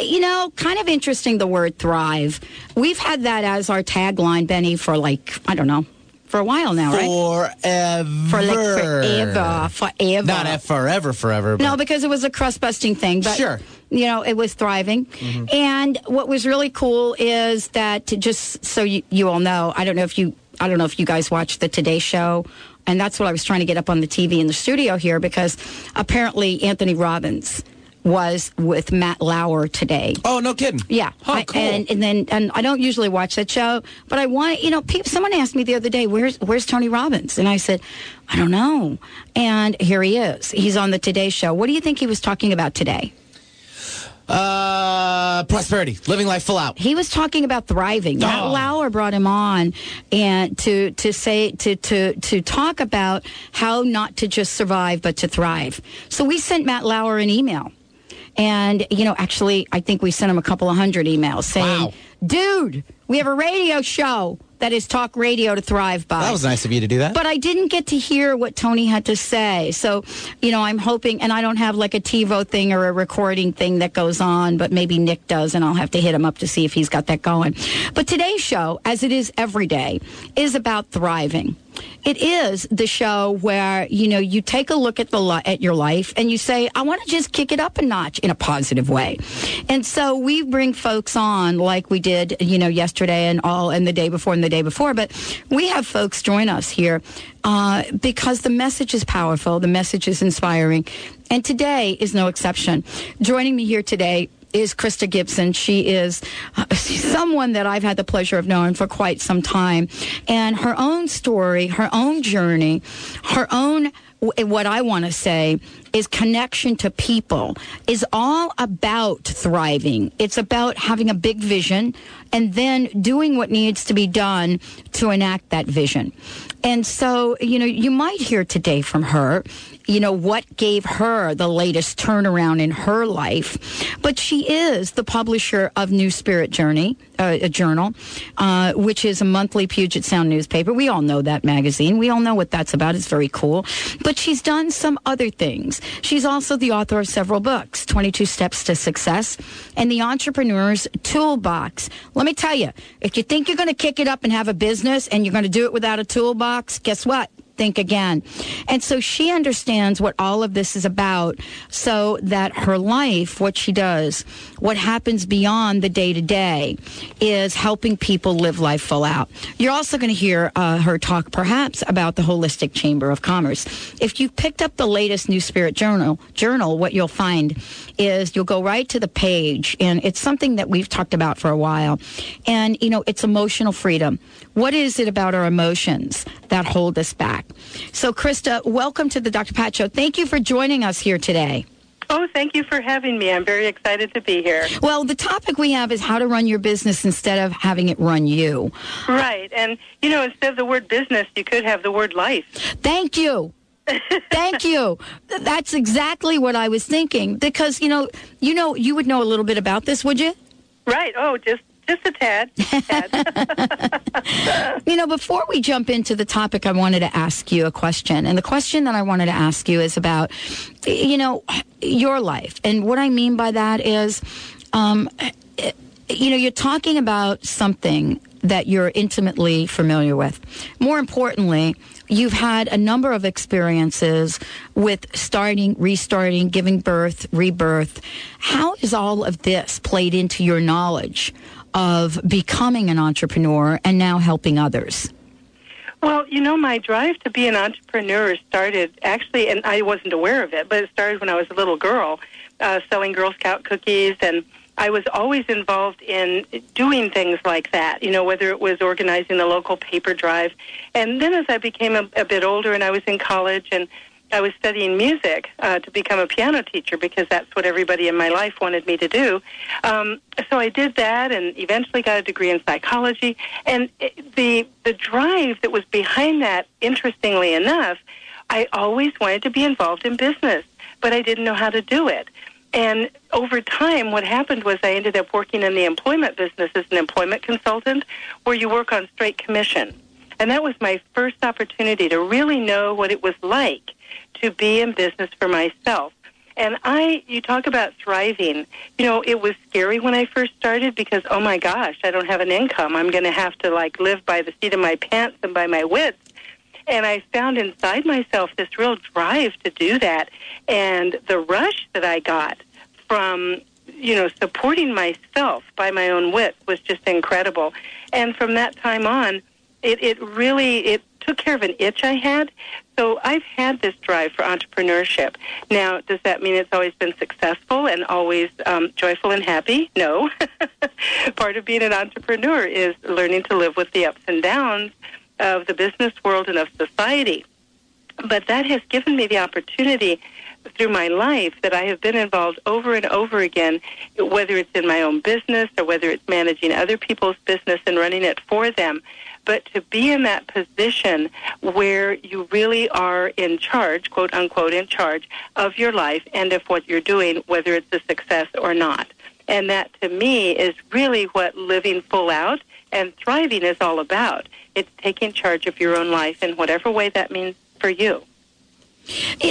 you know, kind of interesting, the word thrive. We've had that as our tagline, Benny, for like, I don't know, for a while now, right? Forever. Forever. Not at forever. But... No, because it was a crust-busting thing. But sure. You know, it was thriving. Mm-hmm. And what was really cool is that, just so you all know, I don't know if you guys watch the Today Show. And that's what I was trying to get up on the TV in the studio here, because apparently Anthony Robbins was with Matt Lauer today. Oh, no kidding. Yeah. Oh, cool. And I don't usually watch that show, but I want, you know, someone asked me the other day, where's Tony Robbins? And I said, I don't know. And here he is. He's on the Today Show. What do you think he was talking about today? Prosperity, living life full out. He was talking about thriving. Matt Lauer brought him on and to talk about how not to just survive but to thrive. So we sent Matt Lauer an email, and you know, actually, I think we sent him a couple of hundred emails saying, wow, dude, we have a radio show that is Talk Radio to Thrive By. That was nice of you to do that. But I didn't get to hear what Tony had to say. So, you know, I'm hoping, and I don't have like a TiVo thing or a recording thing that goes on, but maybe Nick does, and I'll have to hit him up to see if he's got that going. But today's show, as it is every day, is about thriving. It is the show where, you know, you take a look at at your life and you say, I want to just kick it up a notch in a positive way. And so we bring folks on like we did, you know, yesterday and the day before and the day before. But we have folks join us here because the message is powerful. The message is inspiring. And today is no exception. Joining me here today is Krista Gibson. She is someone that I've had the pleasure of knowing for quite some time. And her own story, her own journey, her own, what I want to say, is connection to people, is all about thriving. It's about having a big vision and then doing what needs to be done to enact that vision. And so, you know, you might hear today from her, you know, what gave her the latest turnaround in her life. But she is the publisher of New Spirit Journal, which is a monthly Puget Sound newspaper. We all know that magazine. We all know what that's about. It's very cool. But she's done some other things. She's also the author of several books, 22 Steps to Success and the Entrepreneur's Toolbox. Let me tell you, if you think you're going to kick it up and have a business and you're going to do it without a toolbox, guess what? Think again. And so she understands what all of this is about, so that her life, what she does, what happens beyond the day-to-day, is helping people live life full out. You're also going to hear her talk perhaps about the Holistic Chamber of Commerce. If you picked up the latest New Spirit Journal, what you'll find is you'll go right to the page, and it's something that we've talked about for a while. And, you know, it's emotional freedom. What is it about our emotions that hold us back? So, Krista, welcome to the Dr. Pat Show. Thank you for joining us here today. Oh, thank you for having me. I'm very excited to be here. Well, the topic we have is how to run your business instead of having it run you. Right. And, you know, instead of the word business, you could have the word life. Thank you. Thank you. That's exactly what I was thinking. Because, you know, you would know a little bit about this, would you? Right. Oh, just a tad. You know, before we jump into the topic, I wanted to ask you a question. And the question that I wanted to ask you is about, you know, your life. And what I mean by that is, you know, you're talking about something that you're intimately familiar with. More importantly, you've had a number of experiences with starting, restarting, giving birth, rebirth. How is all of this played into your knowledge of becoming an entrepreneur and now helping others? Well, you know, my drive to be an entrepreneur started actually, and I wasn't aware of it, but it started when I was a little girl, selling Girl Scout cookies, and I was always involved in doing things like that, you know, whether it was organizing the local paper drive. And then as I became a bit older and I was in college and I was studying music to become a piano teacher because that's what everybody in my life wanted me to do. So I did that and eventually got a degree in psychology. And the drive that was behind that, interestingly enough, I always wanted to be involved in business, but I didn't know how to do it. And over time, what happened was I ended up working in the employment business as an employment consultant, where you work on straight commission. And that was my first opportunity to really know what it was like to be in business for myself. And you talk about thriving. You know, it was scary when I first started because, oh my gosh, I don't have an income. I'm going to have to live by the seat of my pants and by my wits. And I found inside myself this real drive to do that. And the rush that I got from, you know, supporting myself by my own wits was just incredible. And from that time on, it really took care of an itch I had. So I've had this drive for entrepreneurship. Now, does that mean it's always been successful and always joyful and happy? No. Part of being an entrepreneur is learning to live with the ups and downs of the business world and of society. But that has given me the opportunity through my life that I have been involved over and over again, whether it's in my own business or whether it's managing other people's business and running it for them. But to be in that position where you really are in charge, quote unquote, in charge of your life and of what you're doing, whether it's a success or not. And that, to me, is really what living full out and thriving is all about. It's taking charge of your own life in whatever way that means for you.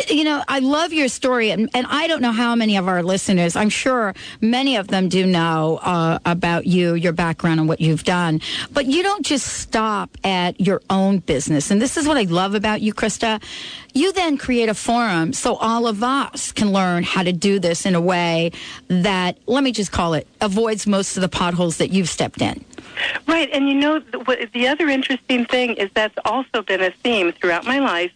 You know, I love your story, and I don't know how many of our listeners, I'm sure many of them do know about you, your background, and what you've done. But you don't just stop at your own business. And this is what I love about you, Krista. You then create a forum so all of us can learn how to do this in a way that, let me just call it, avoids most of the potholes that you've stepped in. Right. And, you know, the other interesting thing is that's also been a theme throughout my life.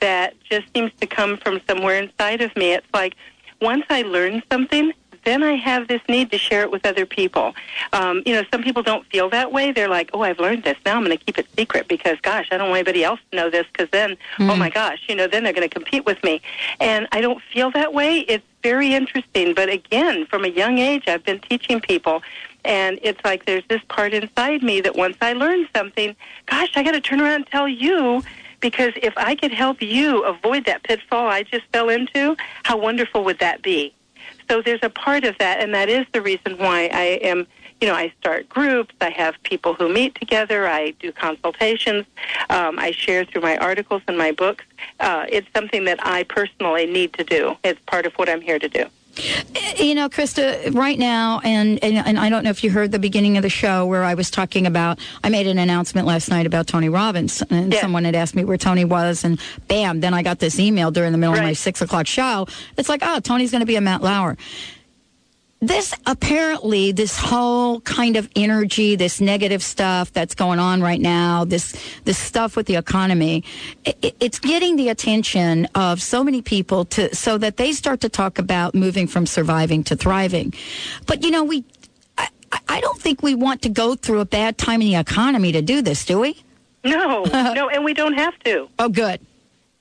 That just seems to come from somewhere inside of me. It's like once I learn something, then I have this need to share it with other people. You know, some people don't feel that way. They're like, oh, I've learned this. Now I'm going to keep it secret because, gosh, I don't want anybody else to know this because then, oh, my gosh, you know, then they're going to compete with me. And I don't feel that way. It's very interesting. But again, from a young age, I've been teaching people. And it's like there's this part inside me that once I learn something, gosh, I got to turn around and tell you. Because if I could help you avoid that pitfall I just fell into, how wonderful would that be? So there's a part of that, and that is the reason why I am, you know, I start groups, I have people who meet together, I do consultations, I share through my articles and my books. It's something that I personally need to do. It's part of what I'm here to do. You know, Krista, right now, and I don't know if you heard the beginning of the show where I was talking about, I made an announcement last night about Tony Robbins, and someone had asked me where Tony was, and bam, then I got this email during the middle of my 6 o'clock show. It's like, oh, Tony's going to be a Matt Lauer. This, apparently, this whole kind of energy, this negative stuff that's going on right now, this stuff with the economy, it's getting the attention of so many people so that they start to talk about moving from surviving to thriving. But, you know, I don't think we want to go through a bad time in the economy to do this, do we? No, and we don't have to. Oh, good.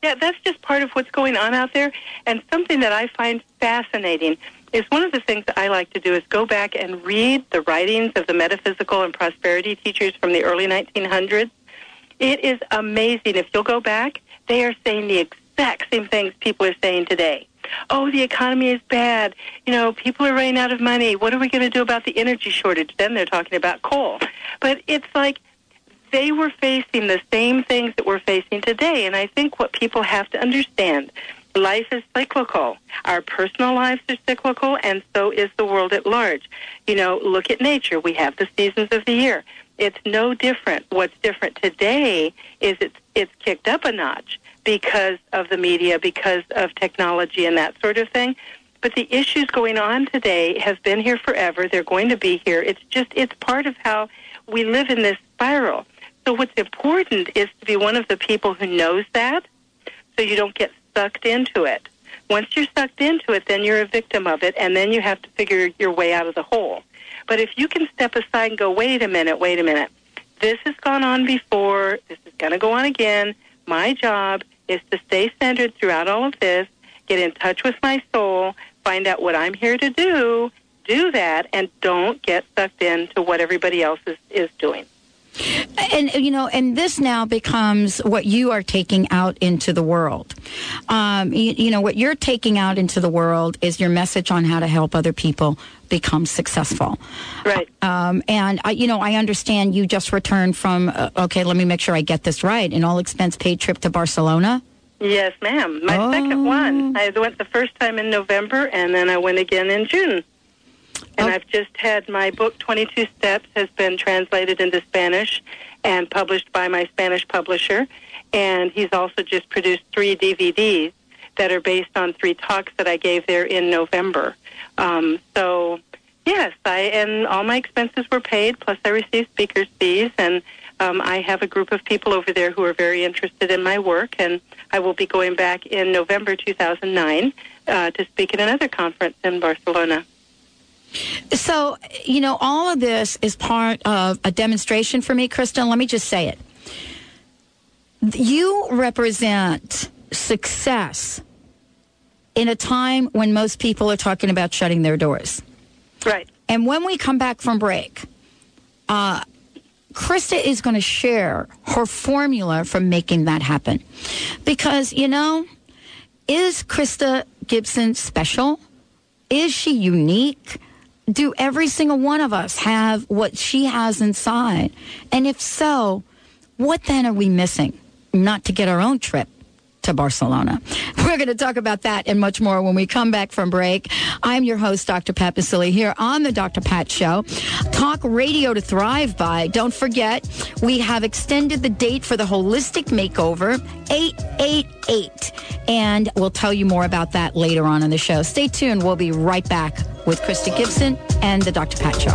Yeah, that's just part of what's going on out there. And something that I find fascinating is one of the things that I like to do is go back and read the writings of the metaphysical and prosperity teachers from the early 1900s. It is amazing. If you'll go back, they are saying the exact same things people are saying today. Oh, the economy is bad. You know, people are running out of money. What are we going to do about the energy shortage? Then they're talking about coal. But it's like they were facing the same things that we're facing today. And I think what people have to understand, life is cyclical. Our personal lives are cyclical, and so is the world at large. You know, look at nature. We have the seasons of the year. It's no different. What's different today is it's kicked up a notch because of the media, because of technology and that sort of thing. But the issues going on today have been here forever. They're going to be here. It's part of how we live in this spiral. So what's important is to be one of the people who knows that so you don't get sucked into it. Once you're sucked into it, then you're a victim of it, and then you have to figure your way out of the hole. But if you can step aside and go, wait a minute, this has gone on before, this is going to go on again, my job is to stay centered throughout all of this, get in touch with my soul, find out what I'm here to do, do that, and don't get sucked into what everybody else is doing. And, you know, and this now becomes what you are taking out into the world. What you're taking out into the world is your message on how to help other people become successful. Right. I understand you just returned from, let me make sure I get this right, an all-expense-paid trip to Barcelona. Yes, ma'am. My second one. I went the first time in November, and then I went again in June. And I've just had my book, 22 Steps, has been translated into Spanish and published by my Spanish publisher. And he's also just produced 3 DVDs that are based on 3 talks that I gave there in November. And all my expenses were paid, plus I received speaker's fees. And I have a group of people over there who are very interested in my work. And I will be going back in November 2009 to speak at another conference in Barcelona. So, you know, all of this is part of a demonstration for me, Krista. Let me just say it. You represent success in a time when most people are talking about shutting their doors. Right. And when we come back from break, Krista is going to share her formula for making that happen. Because, you know, is Krista Gibson special? Is she unique? Do every single one of us have what she has inside? And if so, what then are we missing not to get our own trip to Barcelona? We're going to talk about that and much more when we come back from break. I'm your host, Dr. Pat Basile, here on The Dr. Pat Show. Talk radio to thrive by. Don't forget, we have extended the date for the holistic makeover, 888. And we'll tell you more about that later on in the show. Stay tuned. We'll be right back with Krista Gibson and The Dr. Pat Show.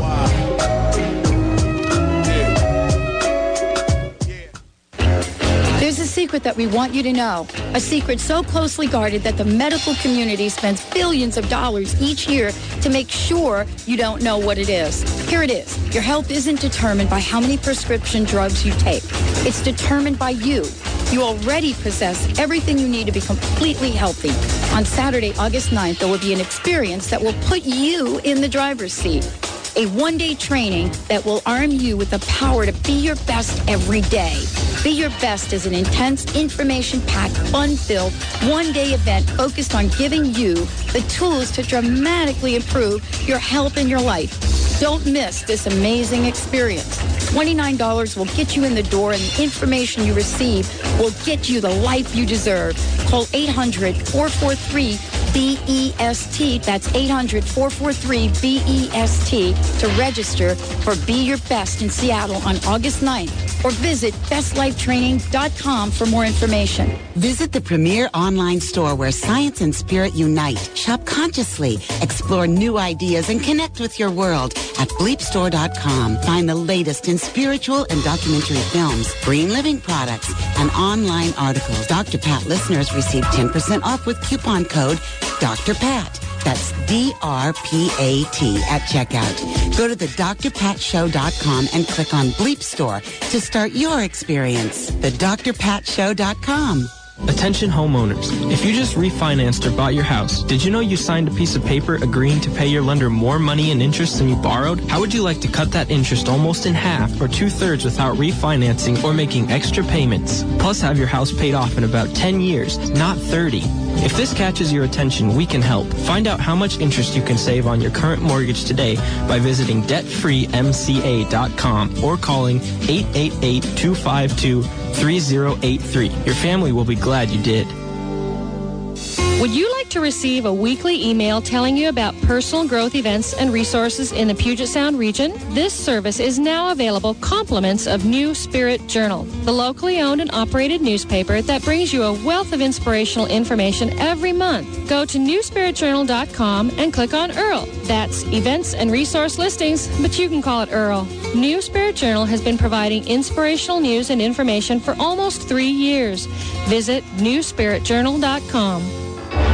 There's a secret that we want you to know, a secret so closely guarded that the medical community spends billions of dollars each year to make sure you don't know what it is. Here it is. Your health isn't determined by how many prescription drugs you take. It's determined by you. You already possess everything you need to be completely healthy. On Saturday, August 9th, there will be an experience that will put you in the driver's seat. A one-day training that will arm you with the power to be your best every day. Be Your Best is an intense, information-packed, fun-filled, one-day event focused on giving you the tools to dramatically improve your health and your life. Don't miss this amazing experience. $29 will get you in the door, and the information you receive will get you the life you deserve. Call 800-443-BEST. That's 800-443-BEST to register for Be Your Best in Seattle on August 9th. Or visit bestlifetraining.com for more information. Visit the premier online store where science and spirit unite. Shop consciously, explore new ideas, and connect with your world at bleepstore.com. Find the latest in spiritual and documentary films, green living products, and online articles. Dr. Pat listeners receive 10% off with coupon code Dr. Pat. That's DRPAT at checkout. Go to thedrpatshow.com and click on Bleep Store to start your experience. Thedrpatshow.com. Attention homeowners, if you just refinanced or bought your house, did you know you signed a piece of paper agreeing to pay your lender more money in interest than you borrowed? How would you like to cut that interest almost in half or 2/3 without refinancing or making extra payments? Plus have your house paid off in about 10 years, not 30. If this catches your attention, we can help. Find out how much interest you can save on your current mortgage today by visiting debtfreemca.com or calling 888-252-3083. Your family will be glad you did. Would you like to receive a weekly email telling you about personal growth events and resources in the Puget Sound region? This service is now available, compliments of New Spirit Journal, the locally owned and operated newspaper that brings you a wealth of inspirational information every month. Go to newspiritjournal.com and click on Earl. That's events and resource listings, but you can call it Earl. New Spirit Journal has been providing inspirational news and information for almost 3 years. Visit newspiritjournal.com.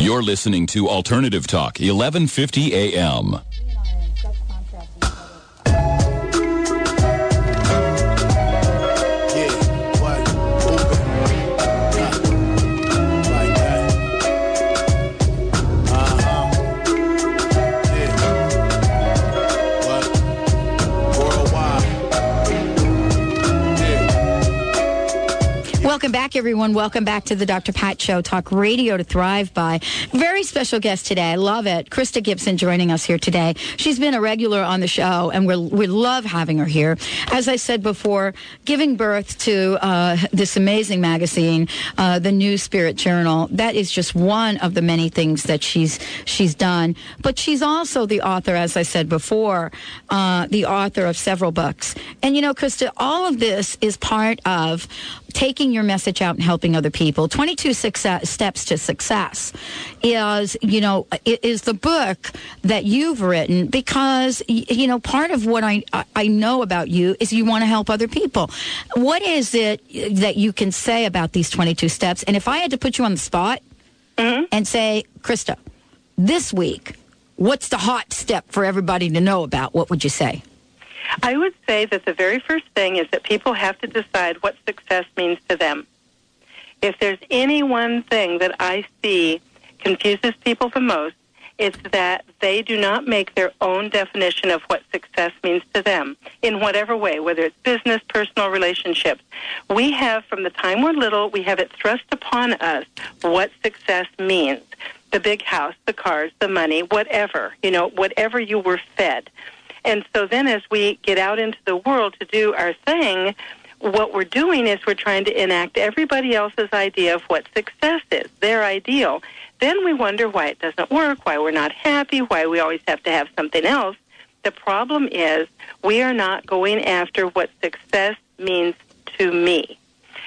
You're listening to Alternative Talk, 1150 AM. Welcome back, everyone. Welcome back to the Dr. Pat Show, Talk Radio to Thrive By. Very special guest today. I love it. Krista Gibson joining us here today. She's been a regular on the show, and we love having her here. As I said before, giving birth to this amazing magazine, the New Spirit Journal, that is just one of the many things that she's done. But she's also the author, as I said before, the author of several books. And, you know, Krista, all of this is part of taking your message out and helping other people. 22 Steps to Success is, you know, it is the book that you've written because, you know, part of what I know about you is you want to help other people. What is it that you can say about these 22 steps? And if I had to put you on the spot and say, Krista, this week, what's the hot step for everybody to know about? What would you say? I would say that the very first thing is that people have to decide what success means to them. If there's any one thing that I see confuses people the most, it's that they do not make their own definition of what success means to them in whatever way, whether it's business, personal, relationships. We have, from the time we're little, we have it thrust upon us what success means. The big house, the cars, the money, whatever, you know, whatever you were fed. And so then as we get out into the world to do our thing, what we're doing is we're trying to enact everybody else's idea of what success is, their ideal. Then we wonder why it doesn't work, why we're not happy, why we always have to have something else. The problem is we are not going after what success means to me.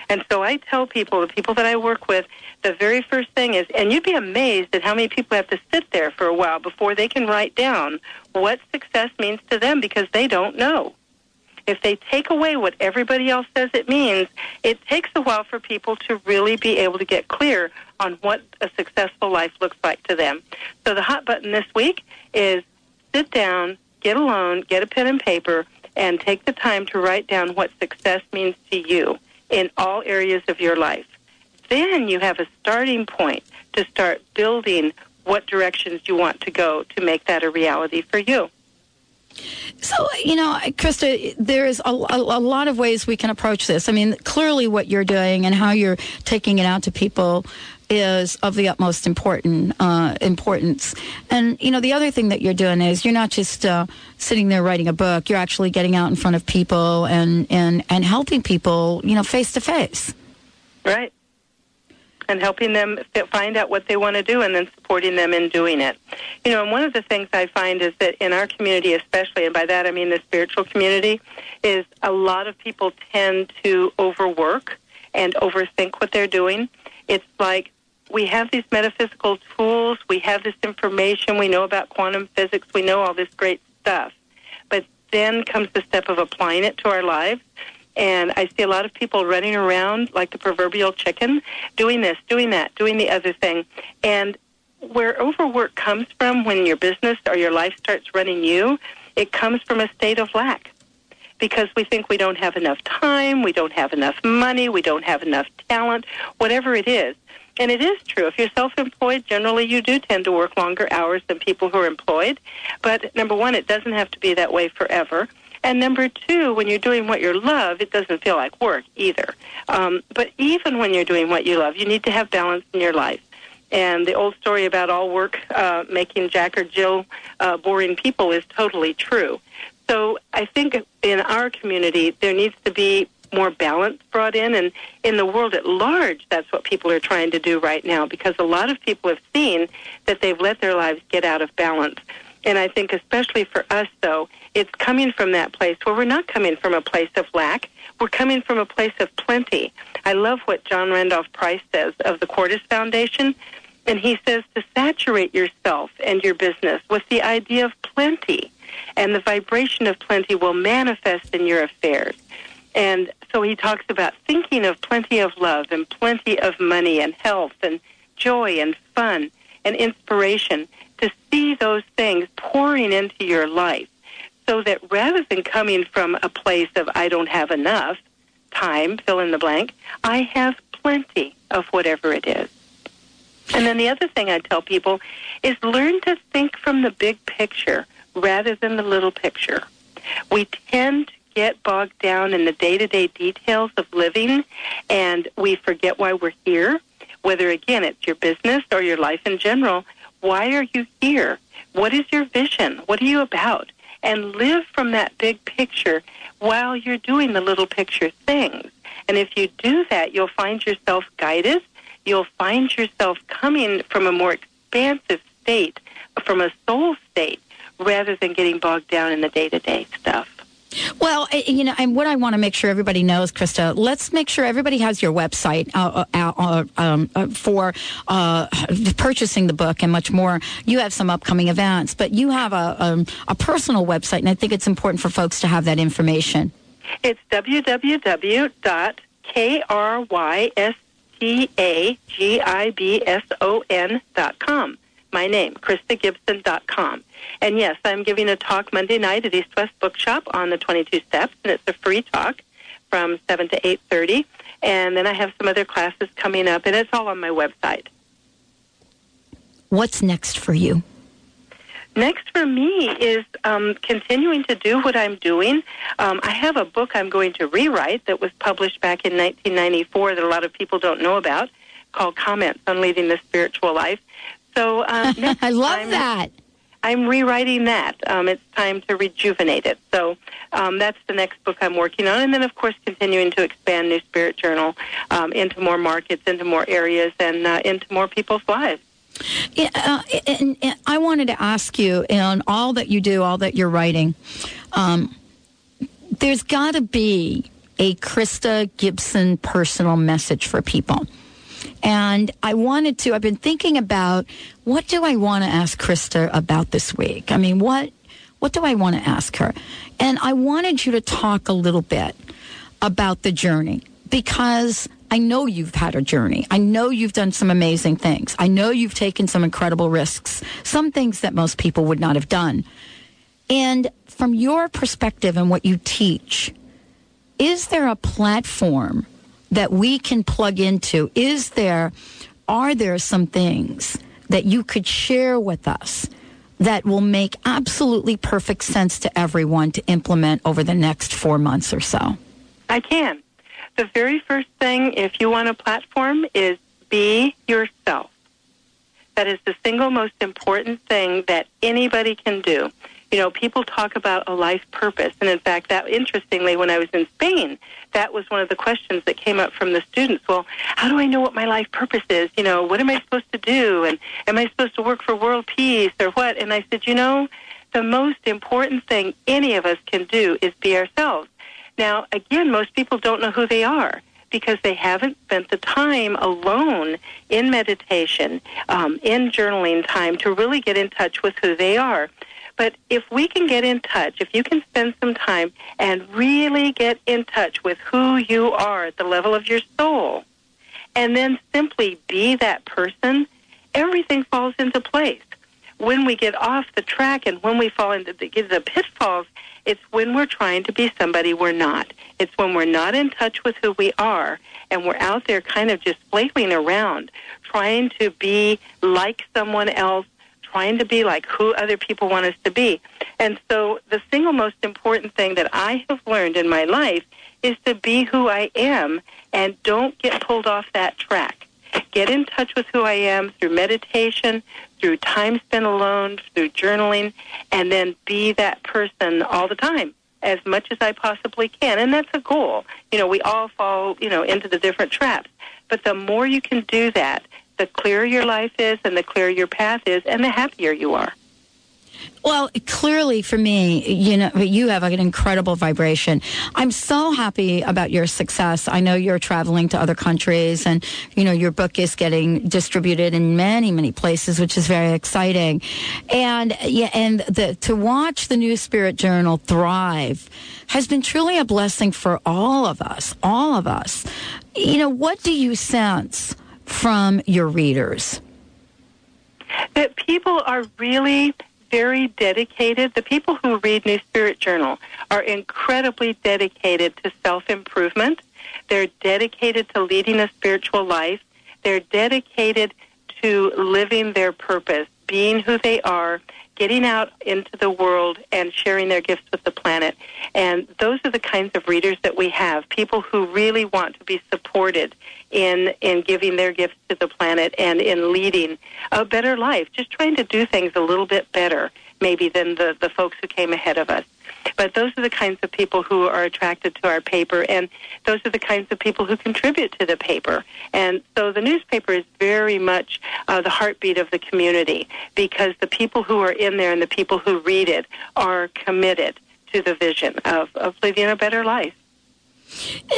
And so I tell people, the people that I work with, the very first thing is, and you'd be amazed at how many people have to sit there for a while before they can write down what success means to them because they don't know. If they take away what everybody else says it means, it takes a while for people to really be able to get clear on what a successful life looks like to them. So the hot button this week is sit down, get alone, get a pen and paper, and take the time to write down what success means to you in all areas of your life. Then you have a starting point to start building what directions you want to go to make that a reality for you. So, you know, Krista, there is a lot of ways we can approach this. I mean, clearly what you're doing and how you're taking it out to people is of the utmost importance. And, you know, the other thing that you're doing is you're not just sitting there writing a book. You're actually getting out in front of people and helping people, you know, face to face. Right. And helping them find out what they want to do and then supporting them in doing it. You know, and one of the things I find is that in our community especially, and by that I mean the spiritual community, is a lot of people tend to overwork and overthink what they're doing. It's like we have these metaphysical tools, we have this information, we know about quantum physics, we know all this great stuff. But then comes the step of applying it to our lives. And I see a lot of people running around like the proverbial chicken, doing this, doing that, doing the other thing. And where overwork comes from when your business or your life starts running you, it comes from a state of lack. Because we think we don't have enough time, we don't have enough money, we don't have enough talent, whatever it is. And it is true. If you're self-employed, generally you do tend to work longer hours than people who are employed. But number one, it doesn't have to be that way forever. And number two, when you're doing what you love, it doesn't feel like work either. But even when you're doing what you love, you need to have balance in your life. And the old story about all work making Jack or Jill boring people is totally true. So I think in our community, there needs to be more balance brought in. And in the world at large, that's what people are trying to do right now, because a lot of people have seen that they've let their lives get out of balance. And I think especially for us, though, it's coming from that place where we're not coming from a place of lack. We're coming from a place of plenty. I love what John Randolph Price says of the Quartus Foundation. And he says to saturate yourself and your business with the idea of plenty. And the vibration of plenty will manifest in your affairs. And so he talks about thinking of plenty of love and plenty of money and health and joy and fun and inspiration, to see those things pouring into your life, so that rather than coming from a place of I don't have enough time, fill in the blank, I have plenty of whatever it is. And then the other thing I tell people is learn to think from the big picture rather than the little picture. We tend to get bogged down in the day-to-day details of living, and we forget why we're here, whether, again, it's your business or your life in general. Why are you here? What is your vision? What are you about? And live from that big picture while you're doing the little picture things. And if you do that, you'll find yourself guided. You'll find yourself coming from a more expansive state, from a soul state, rather than getting bogged down in the day-to-day stuff. Well, you know, and what I want to make sure everybody knows, Krista, let's make sure everybody has your website for purchasing the book and much more. You have some upcoming events, but you have a personal website, and I think it's important for folks to have that information. It's www.krystagibson.com. My name, KristaGibson.com. And yes, I'm giving a talk Monday night at East West Bookshop on the 22 Steps, and it's a free talk from 7 to 8:30. And then I have some other classes coming up, and it's all on my website. What's next for you? Next for me is continuing to do what I'm doing. I have a book I'm going to rewrite that was published back in 1994 that a lot of people don't know about, called Comments on Leading the Spiritual Life. So I love that. I'm rewriting that. It's time to rejuvenate it. So that's the next book I'm working on. And then, of course, continuing to expand New Spirit Journal into more markets, into more areas, and into more people's lives. Yeah, and I wanted to ask you, on all that you do, all that you're writing, there's got to be a Krista Gibson personal message for people. And I've been thinking about, what do I want to ask Krista about this week? I mean, what do I want to ask her? And I wanted you to talk a little bit about the journey, because I know you've had a journey. I know you've done some amazing things. I know you've taken some incredible risks, some things that most people would not have done. And from your perspective and what you teach, is there a platform that we can plug into? Are there some things that you could share with us that will make absolutely perfect sense to everyone to implement over the next 4 months or so? I can. The very first thing, if you want a platform, is be yourself. That is the single most important thing that anybody can do. You know, people talk about a life purpose. And in fact, that, interestingly, when I was in Spain, that was one of the questions that came up from the students. Well, how do I know what my life purpose is? You know, what am I supposed to do? And am I supposed to work for world peace or what? And I said, you know, the most important thing any of us can do is be ourselves. Now, again, most people don't know who they are, because they haven't spent the time alone in meditation, in journaling time, to really get in touch with who they are. But if we can get in touch, if you can spend some time and really get in touch with who you are at the level of your soul, and then simply be that person, everything falls into place. When we get off the track and when we fall into the pitfalls, it's when we're trying to be somebody we're not. It's when we're not in touch with who we are, and we're out there kind of just flailing around, trying to be like someone else, trying to be like who other people want us to be. And so the single most important thing that I have learned in my life is to be who I am, and don't get pulled off that track. Get in touch with who I am through meditation, through time spent alone, through journaling, and then be that person all the time. as much as I possibly can. And that's a goal. You know, we all fall, you know, into the different traps. But the more you can do that, the clearer your life is and the clearer your path is and the happier you are. Well, clearly for me, you know, you have an incredible vibration. I'm so happy about your success. I know you're traveling to other countries and, you know, your book is getting distributed in many, many places, which is very exciting. And yeah, and to watch the New Spirit Journal thrive has been truly a blessing for all of us, You know, what do you sense from your readers? That people are really very dedicated. The people who read New Spirit Journal are incredibly dedicated to self-improvement. They're dedicated to leading a spiritual life. They're dedicated to living their purpose, being who they are, getting out into the world and sharing their gifts with the planet. And those are the kinds of readers that we have, people who really want to be supported in giving their gifts to the planet and in leading a better life, just trying to do things a little bit better maybe than the folks who came ahead of us. But those are the kinds of people who are attracted to our paper, and those are the kinds of people who contribute to the paper. And so the newspaper is very much the heartbeat of the community, because the people who are in there and the people who read it are committed to the vision of living a better life.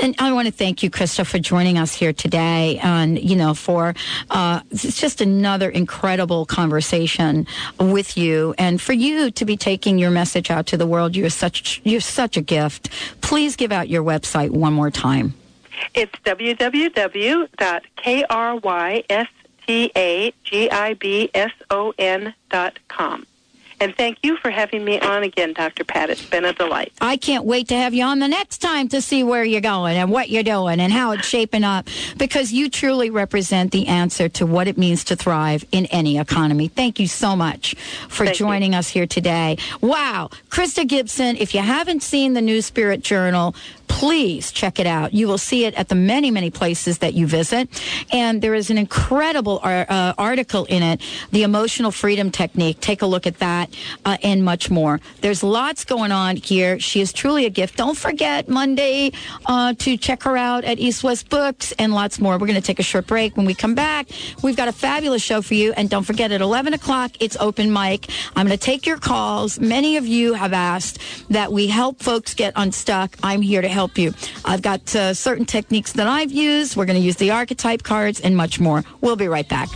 And I want to thank you, Krista, for joining us here today and, you know, for it's just another incredible conversation with you, and for you to be taking your message out to the world. You're such a gift. Please give out your website one more time. It's www.krystagibson.com. And thank you for having me on again, Dr. Pat. It's been a delight. I can't wait to have you on the next time to see where you're going and what you're doing and how it's shaping up, because you truly represent the answer to what it means to thrive in any economy. Thank you so much for joining us here today. Wow. Krista Gibson, if you haven't seen the New Spirit Journal, please check it out. You will see it at the many, many places that you visit. And there is an incredible article in it, The Emotional Freedom Technique. Take a look at that and much more. There's lots going on here. She is truly a gift. Don't forget Monday to check her out at East West Books and lots more. We're going to take a short break. When we come back, we've got a fabulous show for you. And don't forget, at 11 o'clock, it's open mic. I'm going to take your calls. Many of you have asked that we help folks get unstuck. I'm here to help you. I've got certain techniques that I've used. We're going to use the archetype cards and much more. We'll be right back.